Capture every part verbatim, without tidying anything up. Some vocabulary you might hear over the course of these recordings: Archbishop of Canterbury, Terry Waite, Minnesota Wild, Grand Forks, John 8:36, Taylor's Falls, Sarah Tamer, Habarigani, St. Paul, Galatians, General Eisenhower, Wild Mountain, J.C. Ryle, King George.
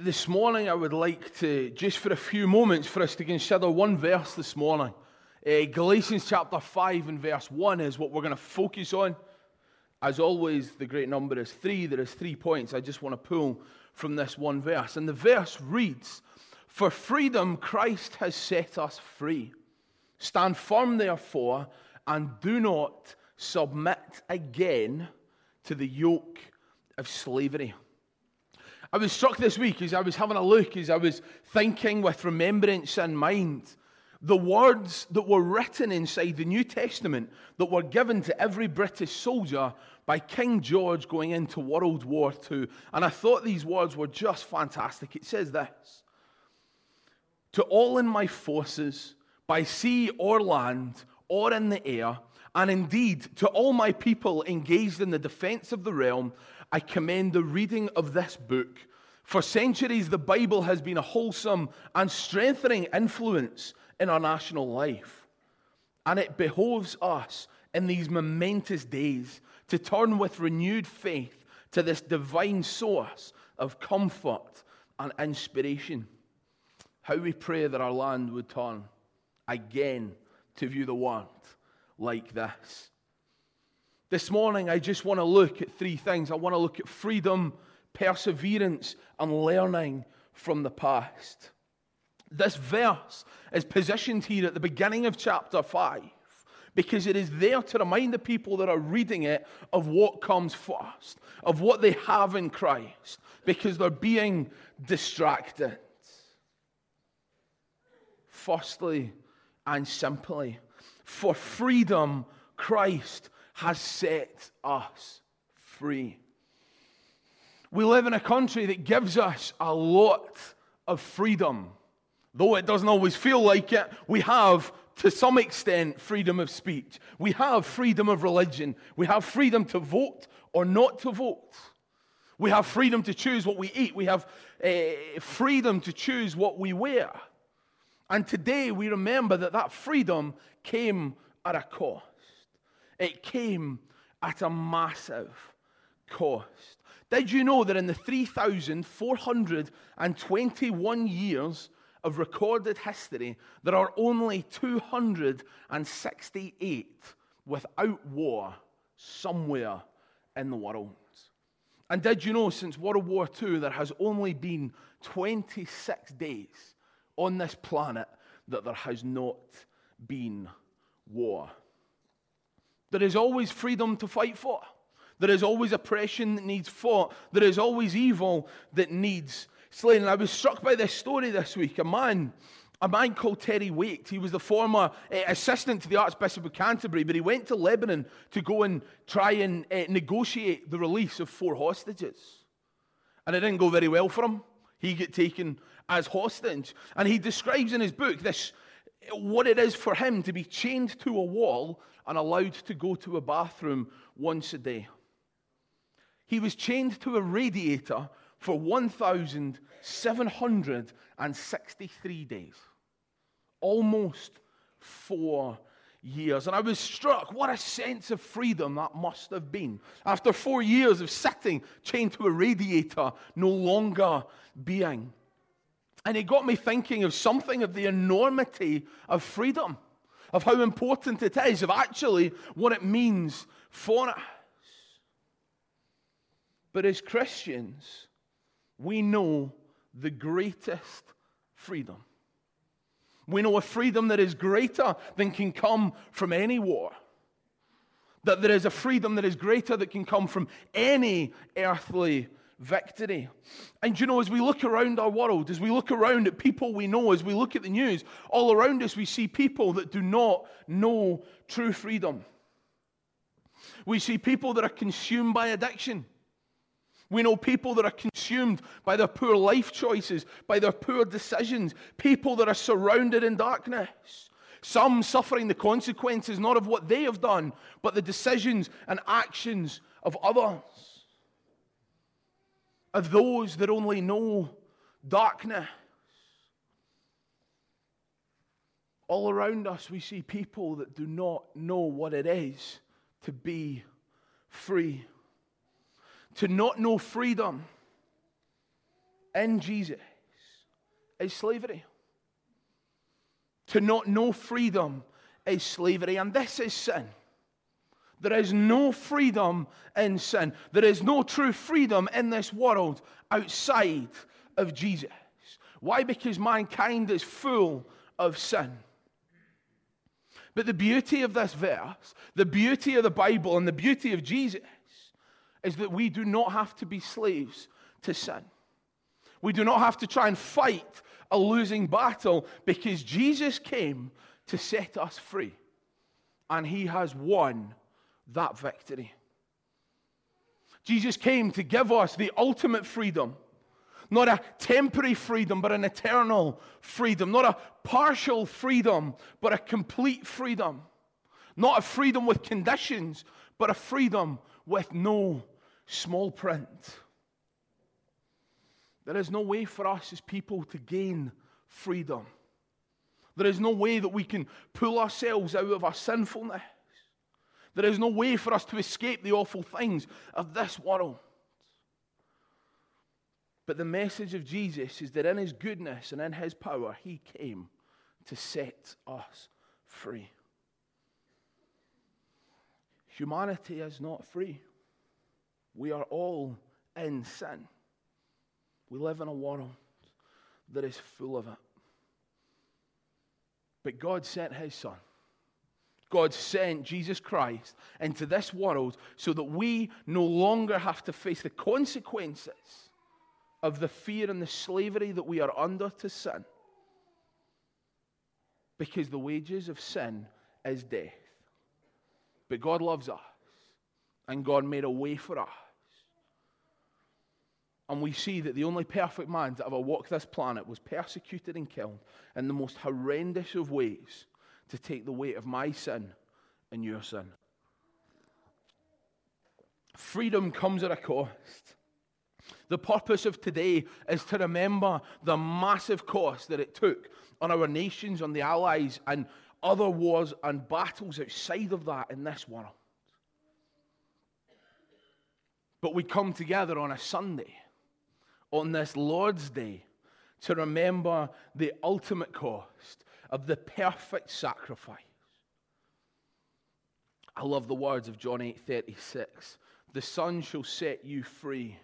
This morning I would like to, just for a few moments, for us to consider one verse this morning. Uh, Galatians chapter five and verse one is what we're going to focus on. As always, the great number is three. There is three points I just want to pull from this one verse. And the verse reads, "For freedom Christ has set us free. Stand firm, therefore, and do not submit again to the yoke of slavery." I was struck this week as I was having a look, as I was thinking with remembrance in mind, the words that were written inside the New Testament that were given to every British soldier by King George going into World War Two. And I thought these words were just fantastic. It says this, "To all in my forces, by sea or land or in the air, and indeed to all my people engaged in the defense of the realm, I commend the reading of this book. For centuries, the Bible has been a wholesome and strengthening influence in our national life. And it behoves us in these momentous days to turn with renewed faith to this divine source of comfort and inspiration. How we pray that our land would turn again to view the world like this." This morning, I just want to look at three things. I want to look at freedom, perseverance, and learning from the past. This verse is positioned here at the beginning of chapter five because it is there to remind the people that are reading it of what comes first, of what they have in Christ, because they're being distracted. Firstly and simply, for freedom, Christ has set us free. We live in a country that gives us a lot of freedom. Though it doesn't always feel like it, we have, to some extent, freedom of speech. We have freedom of religion. We have freedom to vote or not to vote. We have freedom to choose what we eat. We have uh, freedom to choose what we wear. And today we remember that that freedom came at a cost. It came at a massive cost. Did you know that in the three thousand four hundred twenty-one years of recorded history, there are only two hundred sixty-eight without war somewhere in the world? And did you know since World War Two, there has only been twenty-six days on this planet that there has not been war? There is always freedom to fight for. There is always oppression that needs fought. There is always evil that needs slain. And I was struck by this story this week. A man, a man called Terry Waite, he was the former uh, assistant to the Archbishop of Canterbury, but he went to Lebanon to go and try and uh, negotiate the release of four hostages. And it didn't go very well for him. He got taken as hostage. And he describes in his book this, what it is for him to be chained to a wall and allowed to go to a bathroom once a day. He was chained to a radiator for one thousand seven hundred sixty-three days, almost four years. And I was struck, what a sense of freedom that must have been. After four years of sitting chained to a radiator, no longer being. And it got me thinking of something of the enormity of freedom, of how important it is, of actually what it means for us. But as Christians, we know the greatest freedom. We know a freedom that is greater than can come from any war. That there is a freedom that is greater that can come from any earthly victory. And you know, as we look around our world, as we look around at people we know, as we look at the news, all around us we see people that do not know true freedom. We see people that are consumed by addiction. We know people that are consumed by their poor life choices, by their poor decisions, people that are surrounded in darkness. Some suffering the consequences not of what they have done, but the decisions and actions of others. Of those that only know darkness. All around us we see people that do not know what it is to be free. To not know freedom in Jesus is slavery. To not know freedom is slavery, and this is sin. There is no freedom in sin. There is no true freedom in this world outside of Jesus. Why? Because mankind is full of sin. But the beauty of this verse, the beauty of the Bible, and the beauty of Jesus is that we do not have to be slaves to sin. We do not have to try and fight a losing battle, because Jesus came to set us free, and he has won that victory. Jesus came to give us the ultimate freedom, not a temporary freedom, but an eternal freedom, not a partial freedom, but a complete freedom, not a freedom with conditions, but a freedom with no small print. There is no way for us as people to gain freedom. There is no way that we can pull ourselves out of our sinfulness. There is no way for us to escape the awful things of this world. But the message of Jesus is that in his goodness and in his power, he came to set us free. Humanity is not free. We are all in sin. We live in a world that is full of it. But God sent his Son. God sent Jesus Christ into this world so that we no longer have to face the consequences of the fear and the slavery that we are under to sin. Because the wages of sin is death. But God loves us, and God made a way for us. And we see that the only perfect man to ever walk this planet was persecuted and killed in the most horrendous of ways to take the weight of my sin and your sin. Freedom comes at a cost. The purpose of today is to remember the massive cost that it took on our nations, on the Allies, and other wars and battles outside of that in this world. But we come together on a Sunday, on this Lord's Day, to remember the ultimate cost of the perfect sacrifice. I love the words of John eight thirty-six. The Son shall set you free,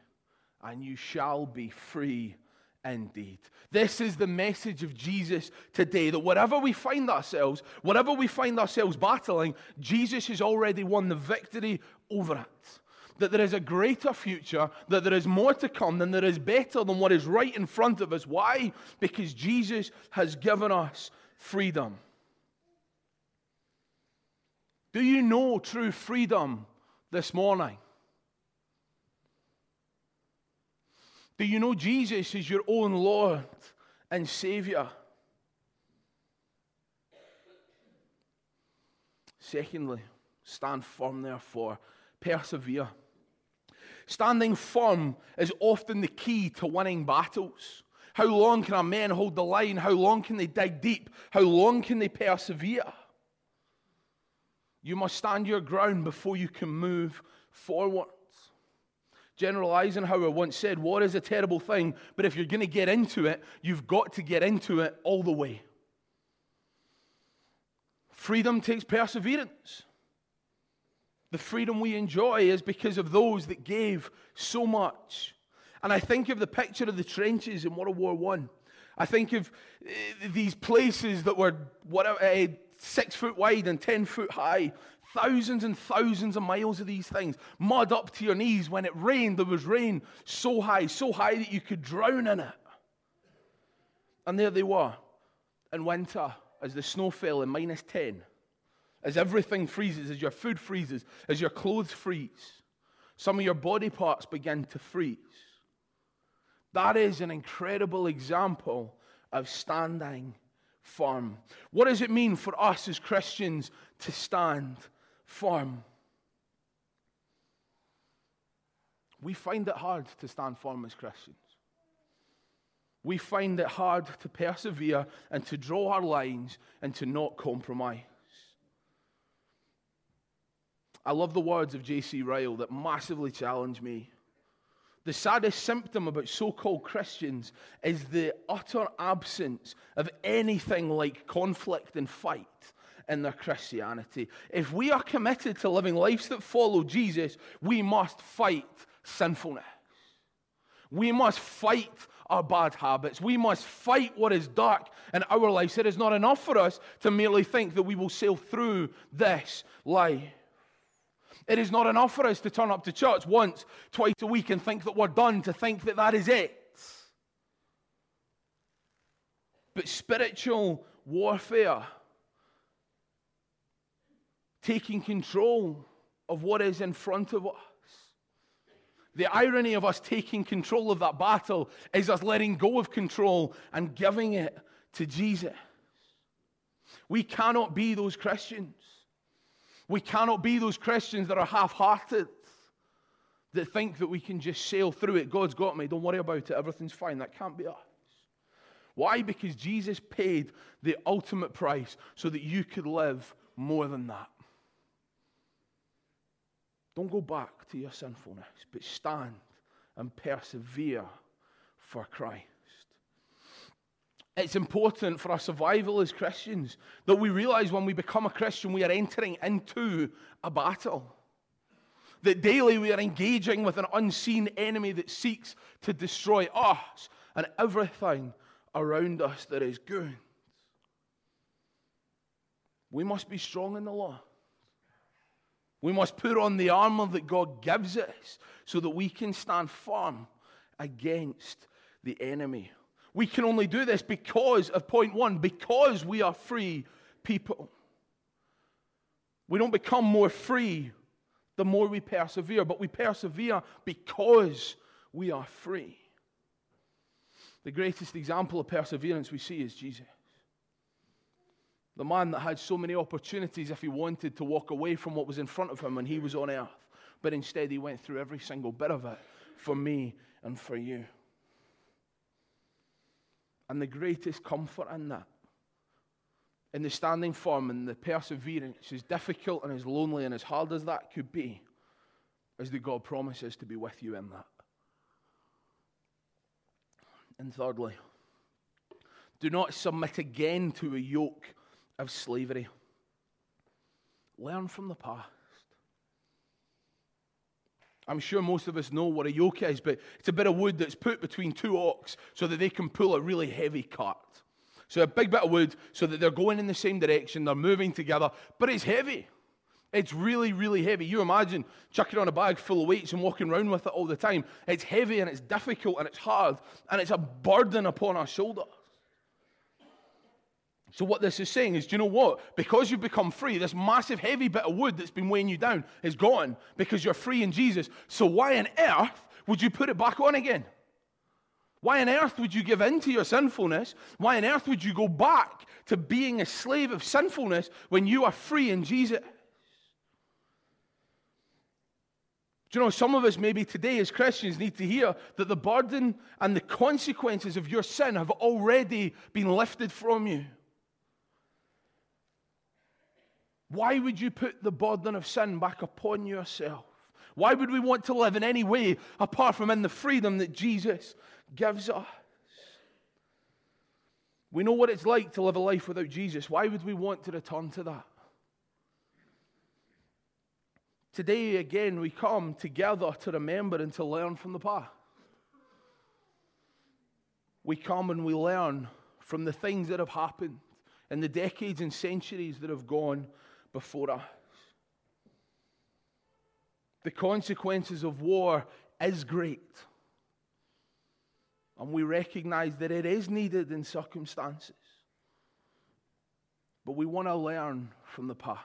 and you shall be free indeed. This is the message of Jesus today, that wherever we find ourselves, wherever we find ourselves battling, Jesus has already won the victory over it. That there is a greater future, that there is more to come, than there is better than what is right in front of us. Why? Because Jesus has given us freedom. Do you know true freedom this morning? Do you know Jesus is your own Lord and Savior? Secondly, stand firm, therefore, persevere. Standing firm is often the key to winning battles. How long can our men hold the line? How long can they dig deep? How long can they persevere? You must stand your ground before you can move forwards. General Eisenhower once said, war is a terrible thing, but if you're going to get into it, you've got to get into it all the way. Freedom takes perseverance. The freedom we enjoy is because of those that gave so much. And I think of the picture of the trenches in World War One. I think of these places that were whatever, uh, six foot wide and ten foot high. Thousands and thousands of miles of these things. Mud up to your knees. When it rained, there was rain so high, so high that you could drown in it. And there they were in winter as the snow fell in minus ten. As everything freezes, as your food freezes, as your clothes freeze, some of your body parts begin to freeze. That is an incredible example of standing firm. What does it mean for us as Christians to stand firm? We find it hard to stand firm as Christians. We find it hard to persevere and to draw our lines and to not compromise. I love the words of J C Ryle that massively challenge me. The saddest symptom about so-called Christians is the utter absence of anything like conflict and fight in their Christianity. If we are committed to living lives that follow Jesus, we must fight sinfulness. We must fight our bad habits. We must fight what is dark in our lives. It is not enough for us to merely think that we will sail through this life. It is not enough for us to turn up to church once, twice a week and think that we're done, to think that that is it. But spiritual warfare, taking control of what is in front of us. The irony of us taking control of that battle is us letting go of control and giving it to Jesus. We cannot be those Christians. We cannot be those Christians that are half-hearted, that think that we can just sail through it. God's got me. Don't worry about it. Everything's fine. That can't be us. Why? Because Jesus paid the ultimate price so that you could live more than that. Don't go back to your sinfulness, but stand and persevere for Christ. It's important for our survival as Christians that we realize when we become a Christian, we are entering into a battle. That daily we are engaging with an unseen enemy that seeks to destroy us and everything around us that is good. We must be strong in the Lord. We must put on the armor that God gives us so that we can stand firm against the enemy. We can only do this because of point one, because we are free people. We don't become more free the more we persevere, but we persevere because we are free. The greatest example of perseverance we see is Jesus. The man that had so many opportunities if he wanted to walk away from what was in front of him when he was on earth, but instead he went through every single bit of it for me and for you. And the greatest comfort in that, in the standing firm and the perseverance, as difficult and as lonely and as hard as that could be, is that God promises to be with you in that. And thirdly, do not submit again to a yoke of slavery. Learn from the past. I'm sure most of us know what a yoke is, but it's a bit of wood that's put between two ox so that they can pull a really heavy cart. So a big bit of wood so that they're going in the same direction, they're moving together, but it's heavy. It's really, really heavy. You imagine chucking on a bag full of weights and walking around with it all the time. It's heavy and it's difficult and it's hard and it's a burden upon our shoulders. So what this is saying is, do you know what? Because you've become free, this massive heavy bit of wood that's been weighing you down is gone because you're free in Jesus. So why on earth would you put it back on again? Why on earth would you give in to your sinfulness? Why on earth would you go back to being a slave of sinfulness when you are free in Jesus? Do you know, some of us maybe today as Christians need to hear that the burden and the consequences of your sin have already been lifted from you. Why would you put the burden of sin back upon yourself? Why would we want to live in any way apart from in the freedom that Jesus gives us? We know what it's like to live a life without Jesus. Why would we want to return to that? Today, again, we come together to remember and to learn from the past. We come and we learn from the things that have happened in the decades and centuries that have gone before us. The consequences of war is great. And we recognize that it is needed in circumstances. But we want to learn from the past.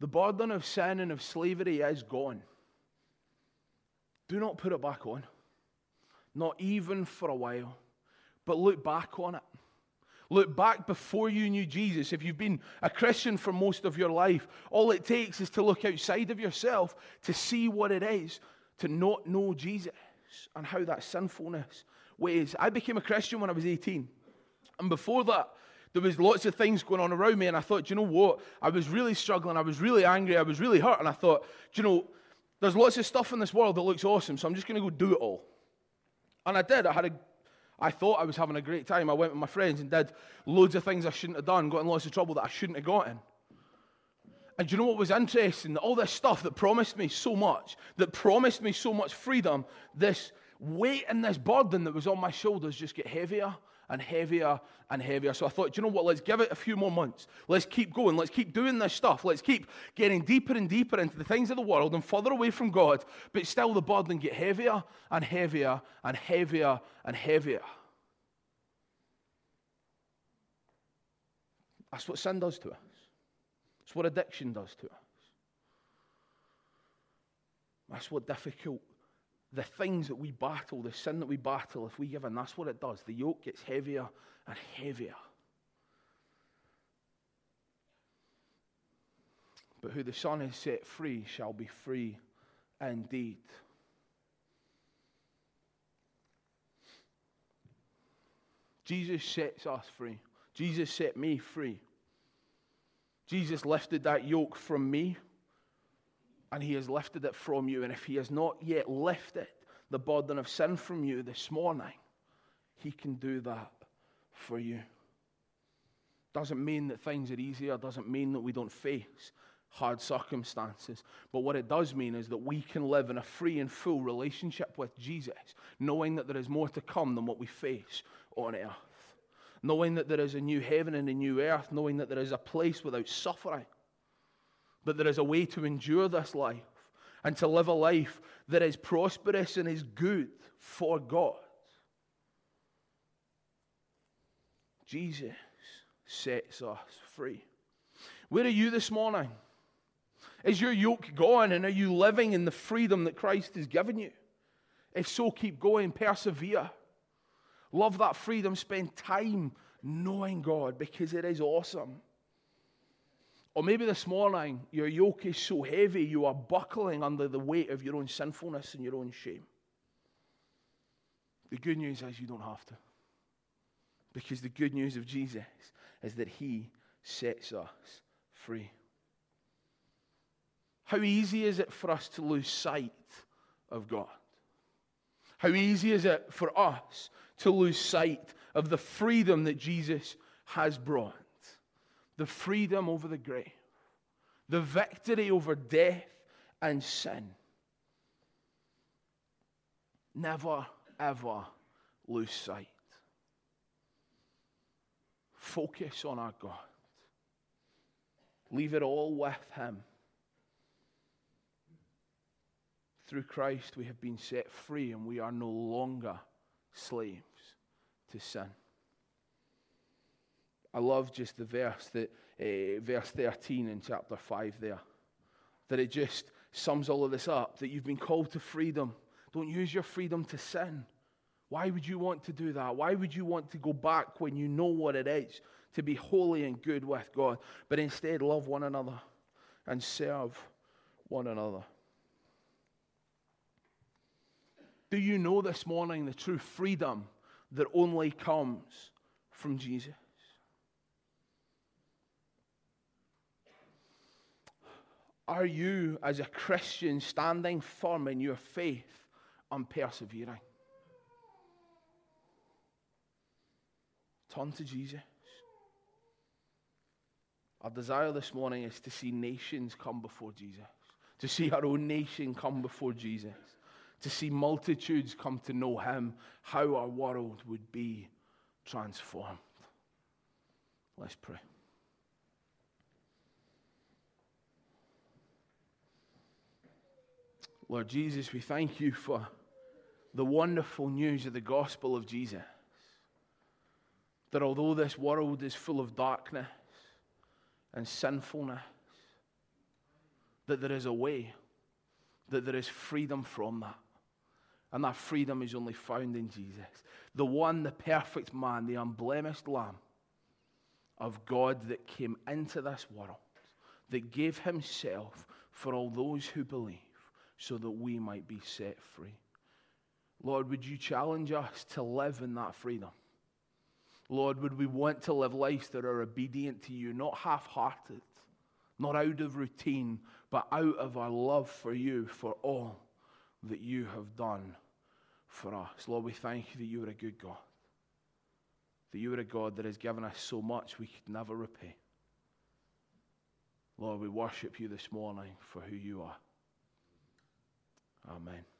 The burden of sin and of slavery is gone. Do not put it back on. Not even for a while. But look back on it. Look back before you knew Jesus. If you've been a Christian for most of your life, all it takes is to look outside of yourself to see what it is to not know Jesus and how that sinfulness weighs. I became a Christian when I was eighteen. And before that, there was lots of things going on around me. And I thought, you know what? I was really struggling. I was really angry. I was really hurt. And I thought, you know, There's lots of stuff in this world that looks awesome, so I'm just going to go do it all. And I did. I had a, I thought I was having a great time. I went with my friends and did loads of things I shouldn't have done, got in lots of trouble that I shouldn't have gotten. And do you know what was interesting? All this stuff that promised me so much, that promised me so much freedom, this weight and this burden that was on my shoulders just get heavier and heavier and heavier. So I thought, do you know what, let's give it a few more months. Let's keep going. Let's keep doing this stuff. Let's keep getting deeper and deeper into the things of the world and further away from God, but still the burden get heavier and heavier and heavier and heavier. That's what sin does to us. That's what addiction does to us. That's what difficult The things that we battle, the sin that we battle, if we give in, that's what it does. The yoke gets heavier and heavier. But who the Son has set free shall be free indeed. Jesus sets us free. Jesus set me free. Jesus lifted that yoke from me. And he has lifted it from you. And if he has not yet lifted the burden of sin from you this morning, he can do that for you. Doesn't mean that things are easier. Doesn't mean that we don't face hard circumstances. But what it does mean is that we can live in a free and full relationship with Jesus, knowing that there is more to come than what we face on earth. Knowing that there is a new heaven and a new earth. Knowing that there is a place without suffering. But there is a way to endure this life and to live a life that is prosperous and is good for God. Jesus sets us free. Where are you this morning? Is your yoke gone and are you living in the freedom that Christ has given you? If so, keep going, persevere. Love that freedom, spend time knowing God because it is awesome. Or maybe this morning, your yoke is so heavy, you are buckling under the weight of your own sinfulness and your own shame. The good news is you don't have to. Because the good news of Jesus is that he sets us free. How easy is it for us to lose sight of God? How easy is it for us to lose sight of the freedom that Jesus has brought? The freedom over the grave, the victory over death and sin. Never, ever lose sight. Focus on our God. Leave it all with him. Through Christ we have been set free and we are no longer slaves to sin. I love just the verse, that uh, verse thirteen in chapter five there, that it just sums all of this up, that you've been called to freedom. Don't use your freedom to sin. Why would you want to do that? Why would you want to go back when you know what it is to be holy and good with God, but instead love one another and serve one another? Do you know this morning the true freedom that only comes from Jesus? Are you, as a Christian, standing firm in your faith and persevering? Turn to Jesus. Our desire this morning is to see nations come before Jesus, to see our own nation come before Jesus, to see multitudes come to know him, how our world would be transformed. Let's pray. Lord Jesus, we thank you for the wonderful news of the gospel of Jesus. That although this world is full of darkness and sinfulness, that there is a way, that there is freedom from that. And that freedom is only found in Jesus. The one, the perfect man, the unblemished Lamb of God that came into this world, that gave himself for all those who believe, so that we might be set free. Lord, would you challenge us to live in that freedom? Lord, would we want to live lives that are obedient to you, not half-hearted, not out of routine, but out of our love for you, for all that you have done for us. Lord, we thank you that you are a good God, that you are a God that has given us so much we could never repay. Lord, we worship you this morning for who you are. Amen.